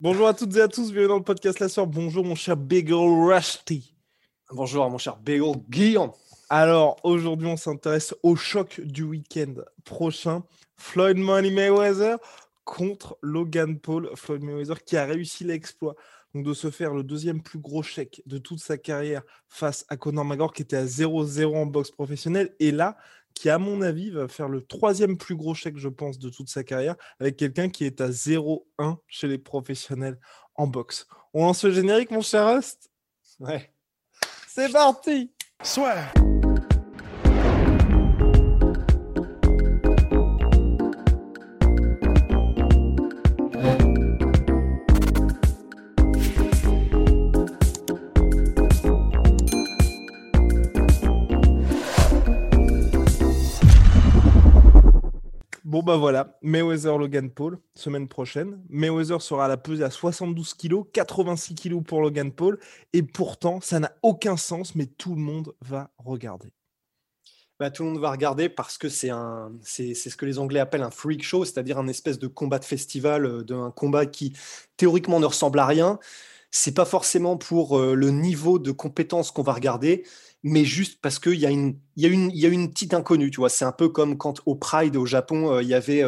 Bonjour à toutes et à tous, bienvenue dans le podcast La Soeur. Bonjour mon cher Bagel Rusty. Bonjour à mon cher Bagel Guillaume. Alors aujourd'hui on s'intéresse au choc du week-end prochain. Floyd Money Mayweather contre Logan Paul. Floyd Mayweather qui a réussi l'exploit donc de se faire le deuxième plus gros chèque de toute sa carrière face à Conor McGregor qui était à 0-0 en boxe professionnelle. Et là, qui à mon avis va faire le troisième plus gros chèque, je pense, de toute sa carrière, avec quelqu'un qui est à 0-1 chez les professionnels en boxe. On lance le générique, mon cher Rust ? Ouais. C'est parti ! Swear ! Bon bah voilà, Mayweather-Logan Paul, semaine prochaine. Mayweather sera à la pesée à 72 kilos, 86 kilos pour Logan Paul. Et pourtant, ça n'a aucun sens, mais tout le monde va regarder. Bah, tout le monde va regarder parce que c'est ce que les Anglais appellent un freak show, c'est-à-dire un espèce de combat de festival, d'un combat qui théoriquement ne ressemble à rien. C'est pas forcément pour le niveau de compétence qu'on va regarder, mais juste parce qu'il y a une petite inconnue, tu vois. C'est un peu comme quand au Pride au Japon, il y avait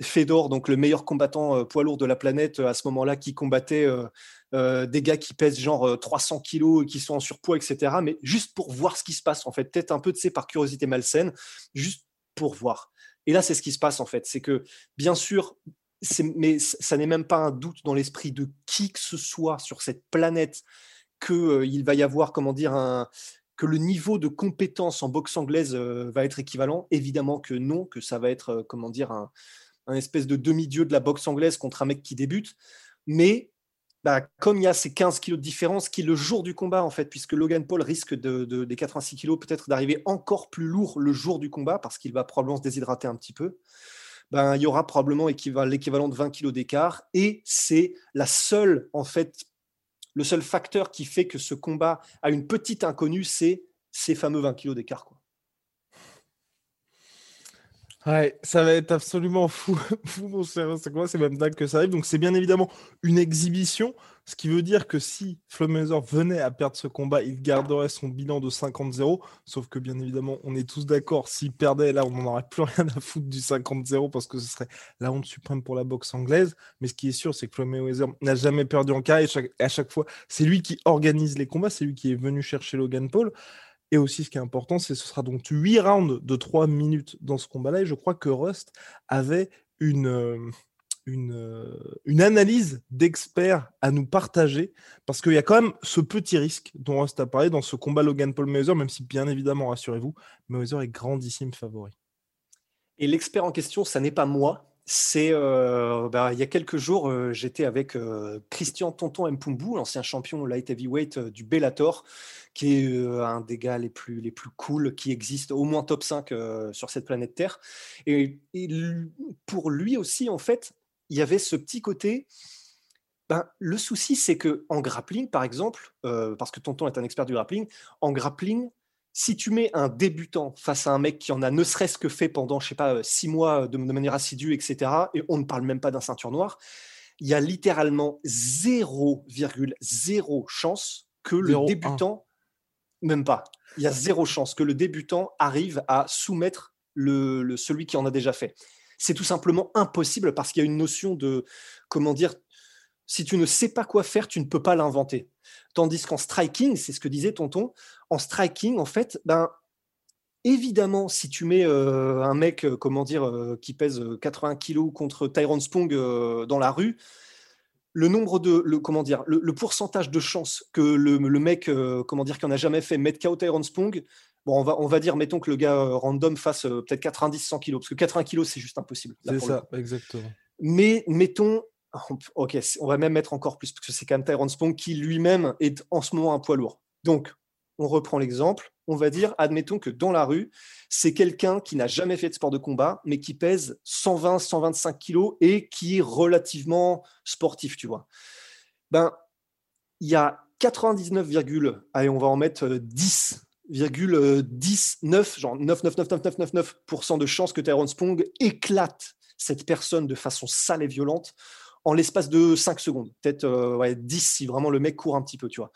Fedor, donc le meilleur combattant poids lourd de la planète à ce moment-là, qui combattait des gars qui pèsent genre 300 kilos, qui sont en surpoids, etc. Mais juste pour voir ce qui se passe, en fait, peut-être un peu, tu sais, par curiosité malsaine, juste pour voir. Et là, c'est ce qui se passe, en fait. C'est que, bien sûr, mais ça n'est même pas un doute dans l'esprit de qui que ce soit sur cette planète qu'il va y avoir, comment dire, que le niveau de compétence en boxe anglaise va être équivalent. Évidemment que non, que ça va être, comment dire, un espèce de demi-dieu de la boxe anglaise contre un mec qui débute. Mais bah, comme il y a ces 15 kilos de différence qui, le jour du combat, en fait, puisque Logan Paul risque des 86 kilos peut-être d'arriver encore plus lourd le jour du combat parce qu'il va probablement se déshydrater un petit peu, ben, il y aura probablement l'équivalent de 20 kilos d'écart. Et c'est le seul facteur qui fait que ce combat a une petite inconnue, c'est ces fameux 20 kilos d'écart, quoi. Ouais, ça va être absolument fou mon cher, c'est même dingue que ça arrive. Donc c'est bien évidemment une exhibition, ce qui veut dire que si Floyd Mayweather venait à perdre ce combat, il garderait son bilan de 50-0, sauf que bien évidemment, on est tous d'accord, s'il perdait, là on n'en aurait plus rien à foutre du 50-0 parce que ce serait la honte suprême pour la boxe anglaise. Mais ce qui est sûr, c'est que Floyd Mayweather n'a jamais perdu en carrière, à chaque fois, c'est lui qui organise les combats, c'est lui qui est venu chercher Logan Paul. Et aussi, ce qui est important, c'est que ce sera donc 8 rounds de 3 minutes dans ce combat-là. Et je crois que Rust avait une analyse d'experts à nous partager. Parce qu'il y a quand même ce petit risque dont Rust a parlé dans ce combat Logan Paul-Mayweather, même si, bien évidemment, rassurez-vous, Mayweather est grandissime favori. Et l'expert en question, ça n'est pas moi. C'est il y a quelques jours, j'étais avec Christian Tonton Mpumbu, l'ancien champion light heavyweight du Bellator, qui est un des gars les plus cool qui existe, au moins top 5 sur cette planète Terre. Et pour lui aussi, en fait, il y avait ce petit côté. Ben, le souci, c'est qu'en grappling, par exemple, parce que Tonton est un expert du grappling, si tu mets un débutant face à un mec qui en a ne serait-ce que fait pendant, je sais pas, 6 mois de manière assidue, etc., et on ne parle même pas d'un ceinture noire, il y a littéralement 0,0 chance que le débutant, même pas, il y a 0 chance que le débutant arrive à soumettre celui qui en a déjà fait. C'est tout simplement impossible parce qu'il y a une notion de, comment dire, si tu ne sais pas quoi faire, tu ne peux pas l'inventer. Tandis qu'en striking, c'est ce que disait Tonton, en striking, en fait, ben, évidemment, si tu mets un mec qui pèse 80 kilos contre Tyrone Spong dans la rue, le pourcentage de chance que le mec qui en a jamais fait mette KO Tyrone Spong, bon, on va dire, mettons que le gars random fasse peut-être 90-100 kilos, parce que 80 kilos, c'est juste impossible. Là, c'est ça, exactement. Mais mettons, ok, on va même mettre encore plus, parce que c'est quand même Tyrone Spong qui lui-même est en ce moment un poids lourd. Donc, on reprend l'exemple, on va dire, admettons que dans la rue, c'est quelqu'un qui n'a jamais fait de sport de combat, mais qui pèse 120, 125 kilos et qui est relativement sportif, tu vois. Ben, il y a 99, allez, on va en mettre 10,19, genre 9,999% de chances que Tyrone Spong éclate cette personne de façon sale et violente en l'espace de 5 secondes, peut-être 10 si vraiment le mec court un petit peu, tu vois.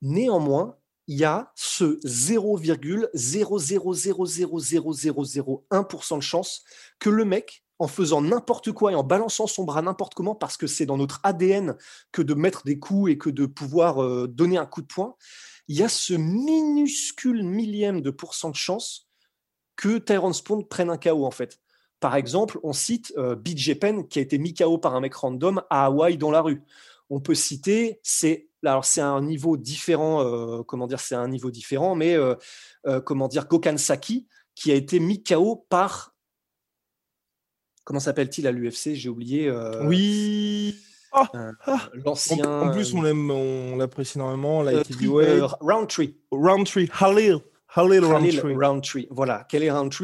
Néanmoins, il y a ce 0,0000001% de chance que le mec, en faisant n'importe quoi et en balançant son bras n'importe comment, parce que c'est dans notre ADN que de mettre des coups et que de pouvoir donner un coup de poing, il y a ce minuscule millième de pourcent de chance que Tyrone Spong prenne un KO en fait. Par exemple, on cite B.J. Penn qui a été mis KO par un mec random à Hawaï dans la rue. On peut citer, c'est un niveau différent, Gökhan Saki qui a été mis KO par, comment s'appelle-t-il à l'UFC ? J'ai oublié. L'ancien. En plus, on l'apprécie énormément. Rountree. Khalil Rountree. Voilà, Khalil Rountree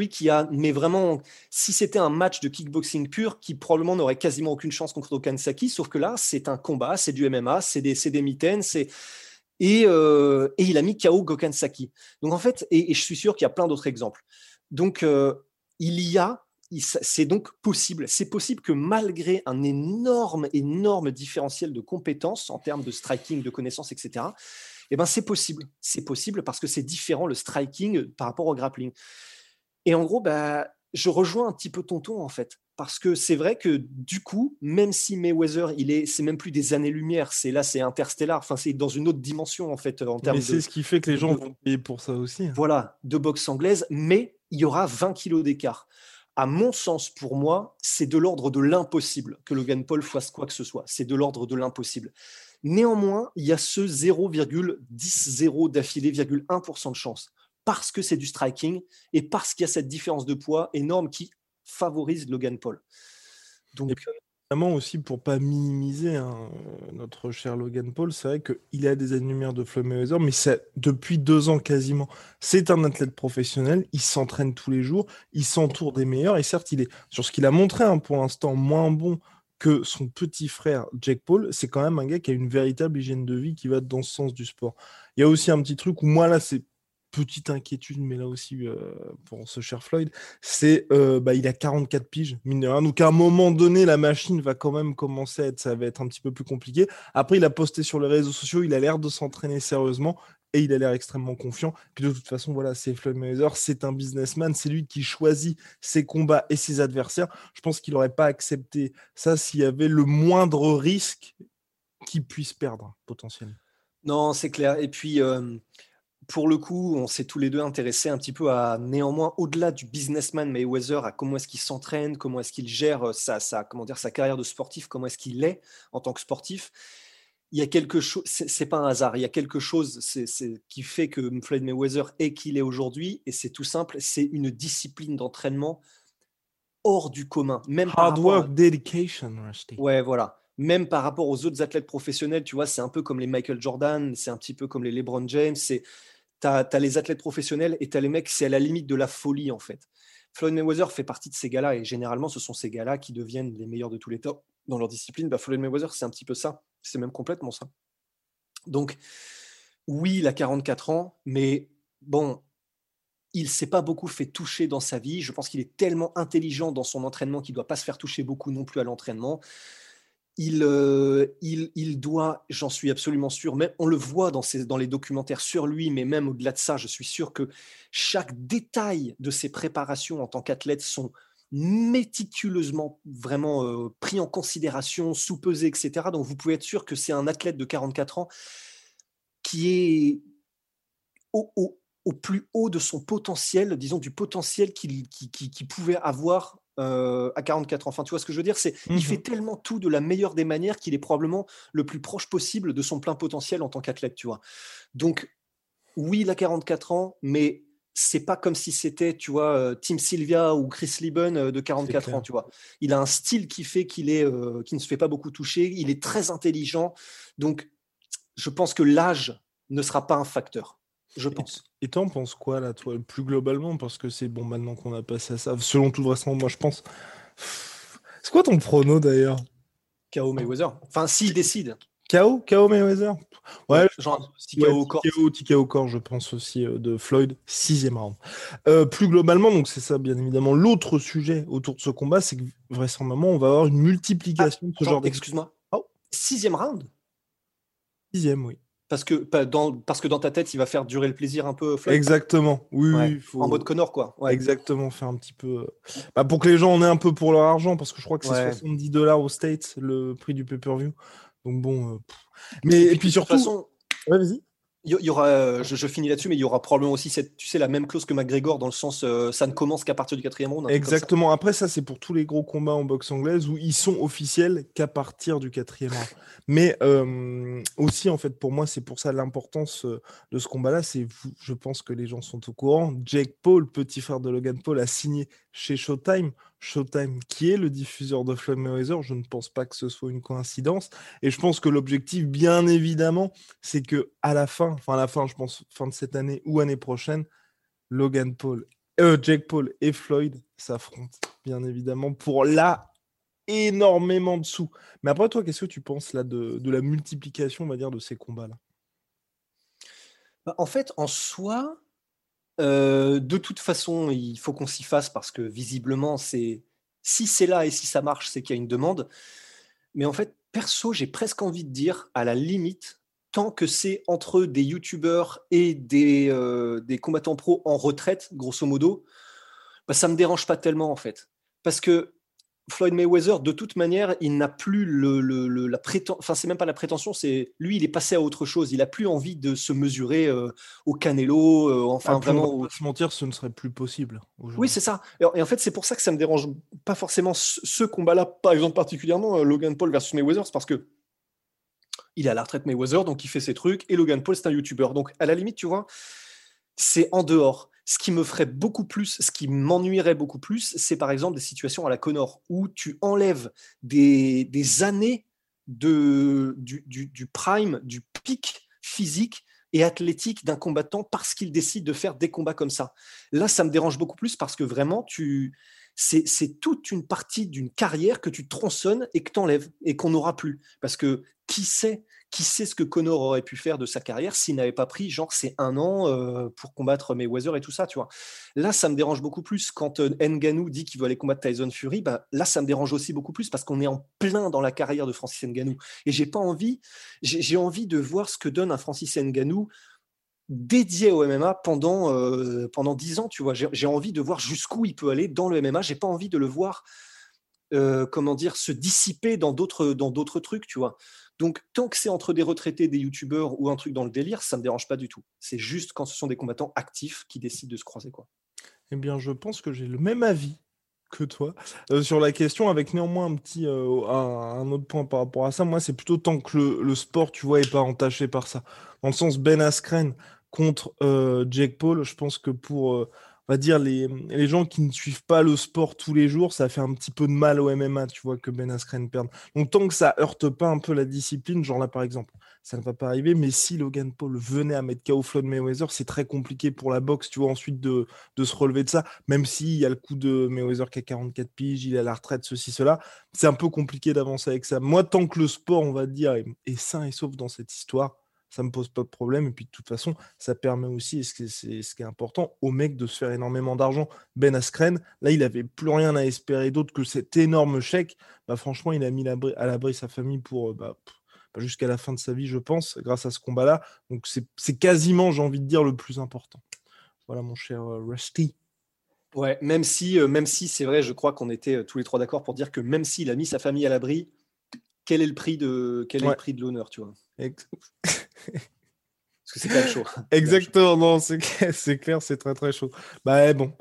mais vraiment, si c'était un match de kickboxing pur, qui probablement n'aurait quasiment aucune chance contre Gökhan Saki, sauf que là, c'est un combat, c'est du MMA, c'est des mitaines, et il a mis KO Gökhan Saki. Donc en fait, et je suis sûr qu'il y a plein d'autres exemples. Donc c'est donc possible. C'est possible que malgré un énorme différentiel de compétences en termes de striking, de connaissances, etc., eh ben, c'est possible. C'est possible parce que c'est différent le striking par rapport au grappling. Et en gros, je rejoins un petit peu Tonton en fait. Parce que c'est vrai que du coup, même si Mayweather, c'est même plus des années-lumière, c'est interstellaire, enfin, c'est dans une autre dimension en fait. Mais c'est ce qui fait que les gens vont payer pour ça aussi. Voilà, de boxe anglaise, mais il y aura 20 kilos d'écart. À mon sens, pour moi, c'est de l'ordre de l'impossible que Logan Paul fasse quoi que ce soit. C'est de l'ordre de l'impossible. Néanmoins, il y a ce 0,10 d'affilée, 0,1% de chance parce que c'est du striking et parce qu'il y a cette différence de poids énorme qui favorise Logan Paul. Donc, et puis, évidemment aussi, pour ne pas minimiser notre cher Logan Paul, c'est vrai qu'il a des années-lumière de Floyd Mayweather, mais ça, depuis 2 ans quasiment, c'est un athlète professionnel, il s'entraîne tous les jours, il s'entoure des meilleurs et certes, il est, sur ce qu'il a montré pour l'instant, moins bon que son petit frère Jake Paul. C'est quand même un gars qui a une véritable hygiène de vie qui va dans ce sens du sport. Il y a aussi un petit truc où moi là, c'est petite inquiétude, mais là aussi pour ce cher Floyd, c'est il a 44 piges, mine de rien. Donc à un moment donné, la machine va quand même commencer ça va être un petit peu plus compliqué. Après, il a posté sur les réseaux sociaux, il a l'air de s'entraîner sérieusement et il a l'air extrêmement confiant. Puis de toute façon, voilà, c'est Floyd Mayweather, c'est un businessman, c'est lui qui choisit ses combats et ses adversaires. Je pense qu'il n'aurait pas accepté ça s'il y avait le moindre risque qu'il puisse perdre potentiellement. Non, c'est clair. Et puis pour le coup, on s'est tous les deux intéressés un petit peu à, néanmoins, au-delà du businessman Mayweather, à comment est-ce qu'il s'entraîne, comment est-ce qu'il gère sa carrière de sportif, comment est-ce qu'il est en tant que sportif. Il y a quelque chose, c'est pas un hasard, il y a quelque chose qui fait que Floyd Mayweather est qui il est aujourd'hui, et c'est tout simple, c'est une discipline d'entraînement hors du commun. Même hard work, dedication, Rusty. Ouais, voilà. Même par rapport aux autres athlètes professionnels, tu vois, c'est un peu comme les Michael Jordan, c'est un petit peu comme les LeBron James, t'as les athlètes professionnels et t'as les mecs, c'est à la limite de la folie en fait. Floyd Mayweather fait partie de ces gars-là et généralement ce sont ces gars-là qui deviennent les meilleurs de tous les temps dans leur discipline. Floyd Mayweather, c'est un petit peu ça, c'est même complètement ça. Donc oui, il a 44 ans, mais bon, il ne s'est pas beaucoup fait toucher dans sa vie. Je pense qu'il est tellement intelligent dans son entraînement qu'il ne doit pas se faire toucher beaucoup non plus à l'entraînement. Il doit, j'en suis absolument sûr, même on le voit dans les documentaires sur lui, mais même au-delà de ça, je suis sûr que chaque détail de ses préparations en tant qu'athlète sont méticuleusement vraiment pris en considération, sous-pesés, etc. Donc vous pouvez être sûr que c'est un athlète de 44 ans qui est au plus haut de son potentiel, disons du potentiel qu'il pouvait avoir à 44 ans. Enfin, tu vois ce que je veux dire, il fait tellement tout de la meilleure des manières qu'il est probablement le plus proche possible de son plein potentiel en tant qu'athlète, tu vois. Donc oui, il a 44 ans, mais c'est pas comme si c'était, tu vois, Tim Sylvia ou Chris Lieben de 44 ans, tu vois. Il a un style qui fait qu'il est, qui ne se fait pas beaucoup toucher. Il est très intelligent. Donc, je pense que l'âge ne sera pas un facteur. Je pense. Et t'en penses quoi, là, toi, plus globalement? Parce que c'est bon, maintenant qu'on a passé à ça, selon tout le reste, moi, je pense. C'est quoi ton prono, d'ailleurs? KO Mayweather. Enfin, s'il décide. KO Mayweather. Ouais, genre TKO corps, je pense aussi de Floyd, 6e round. Plus globalement, donc c'est ça bien évidemment. L'autre sujet autour de ce combat, c'est que vraisemblablement, on va avoir une multiplication de ce genre. Excuse-moi. 6e round. 6e, oui. Parce que dans ta tête, il va faire durer le plaisir un peu. Floyd. Exactement. Oui, ouais. Faut... en mode Connor, quoi. Ouais. Exactement, faire un petit peu. Bah, pour que les gens en aient un peu pour leur argent, parce que je crois que c'est $70 aux States le prix du pay-per-view. Donc bon. Mais et puis surtout. De toute façon, ouais, vas-y. Il y aura, je finis là-dessus, mais il y aura probablement aussi cette, tu sais, la même clause que McGregor dans le sens, ça ne commence qu'à partir du 4e round. Exactement. Ça. Après, ça, c'est pour tous les gros combats en boxe anglaise où ils sont officiels qu'à partir du 4e round. Mais aussi, en fait, pour moi, c'est pour ça l'importance de ce combat-là. C'est, je pense que les gens sont au courant. Jake Paul, petit frère de Logan Paul, a signé chez Showtime. Showtime, qui est le diffuseur de Floyd Mayweather, je ne pense pas que ce soit une coïncidence. Et je pense que l'objectif, bien évidemment, c'est que à la fin, je pense, fin de cette année ou année prochaine, Jake Paul et Floyd s'affrontent, bien évidemment, pour là énormément de sous. Mais après, toi, qu'est-ce que tu penses là de la multiplication, on va dire, de ces combats-là ? Bah, en fait, en soi. De toute façon, il faut qu'on s'y fasse parce que visiblement, si c'est là et si ça marche, c'est qu'il y a une demande. Mais en fait, perso, j'ai presque envie de dire, à la limite, tant que c'est entre des youtubeurs et des combattants pros en retraite, grosso modo, bah, ça ne me dérange pas tellement en fait. Parce que Floyd Mayweather, de toute manière, il n'a plus la prétention, enfin c'est même pas la prétention, c'est lui, il est passé à autre chose. Il n'a plus envie de se mesurer au Canelo, enfin vraiment. On va pas se mentir, ce ne serait plus possible aujourd'hui. Oui, c'est ça. Et en fait, c'est pour ça que ça me dérange pas forcément ce combat-là, par exemple particulièrement Logan Paul versus Mayweather, c'est parce que il est à la retraite Mayweather, donc il fait ses trucs. Et Logan Paul, c'est un YouTuber, donc à la limite, tu vois, c'est en dehors. Ce qui me ferait beaucoup plus, ce qui m'ennuierait beaucoup plus, c'est par exemple des situations à la Conor où tu enlèves des années du prime, du pic physique et athlétique d'un combattant parce qu'il décide de faire des combats comme ça. Là, ça me dérange beaucoup plus parce que vraiment, c'est toute une partie d'une carrière que tu tronçonnes et que tu enlèves et qu'on n'aura plus. Parce que qui sait ce que Conor aurait pu faire de sa carrière s'il n'avait pas pris, genre, c'est 1 an pour combattre Mayweather et tout ça, tu vois. Là, ça me dérange beaucoup plus. Quand N'Gannou dit qu'il veut aller combattre Tyson Fury, bah, là, ça me dérange aussi beaucoup plus parce qu'on est en plein dans la carrière de Francis N'Gannou. Et j'ai envie de voir ce que donne un Francis N'Gannou dédié au MMA pendant 10 ans, tu vois. J'ai envie de voir jusqu'où il peut aller dans le MMA. J'ai pas envie de le voir, comment dire, se dissiper dans d'autres trucs, tu vois. Donc, tant que c'est entre des retraités, des youtubeurs ou un truc dans le délire, ça ne me dérange pas du tout. C'est juste quand ce sont des combattants actifs qui décident de se croiser, quoi. Eh bien, je pense que j'ai le même avis que toi sur la question, avec néanmoins un petit un autre point par rapport à ça. Moi, c'est plutôt tant que le sport, tu vois, n'est pas entaché par ça. Dans le sens, Ben Askren contre Jake Paul, je pense que pour... on va dire, les gens qui ne suivent pas le sport tous les jours, ça fait un petit peu de mal au MMA, tu vois, que Ben Askren perde. Donc, tant que ça heurte pas un peu la discipline, genre là, par exemple, ça ne va pas arriver, mais si Logan Paul venait à mettre KO Floyd Mayweather, c'est très compliqué pour la boxe, tu vois, ensuite de se relever de ça, même s'il y a le coup de Mayweather qui a 44 piges, il est à la retraite, ceci, cela, c'est un peu compliqué d'avancer avec ça. Moi, tant que le sport, on va dire, est sain et sauf dans cette histoire, ça ne me pose pas de problème. Et puis, de toute façon, ça permet aussi, et c'est ce qui est important, au mec de se faire énormément d'argent. Ben Askren, là, il n'avait plus rien à espérer d'autre que cet énorme chèque. Bah, franchement, il a mis à l'abri sa famille pour jusqu'à la fin de sa vie, je pense, grâce à ce combat-là. Donc, c'est quasiment, j'ai envie de dire, le plus important. Voilà, mon cher Rusty. Ouais, même si c'est vrai, je crois qu'on était tous les trois d'accord pour dire que même s'il a mis sa famille à l'abri, quel est le prix de l'honneur, tu vois. Parce que c'est quand même chaud. Exactement, non, c'est clair, c'est très très chaud. Bah bon,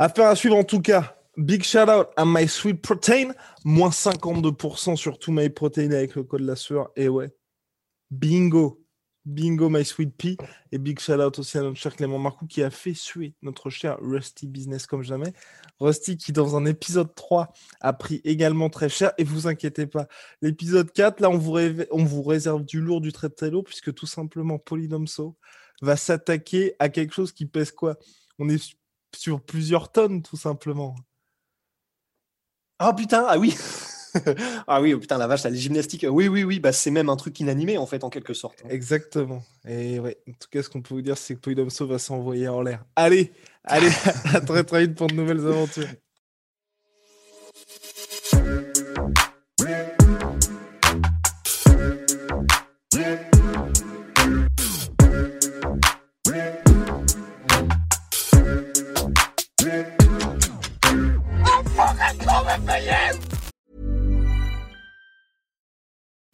affaire à suivre en tout cas. Big shout out à Myprotein, moins 52% sur tout Myprotein avec le code la sueur. Et ouais, bingo, Bingo My Sweet Pea, et big shout out aussi à notre cher Clément Marcoux qui a fait suer notre cher Rusty Business comme jamais. Rusty qui dans un épisode 3 a pris également très cher, et vous inquiétez pas, l'épisode 4, là on vous réserve du lourd, du très très lourd, puisque tout simplement Polydomso va s'attaquer à quelque chose qui pèse quoi? On est sur plusieurs tonnes tout simplement. Ah putain, ah oui. Ah oui, oh putain, la vache, la gymnastique. Oui, bah, c'est même un truc inanimé, en fait, en quelque sorte. Exactement. Et ouais, en tout cas, ce qu'on peut vous dire, c'est que Polydomso va s'envoyer en l'air. Allez, à très très vite pour de nouvelles aventures.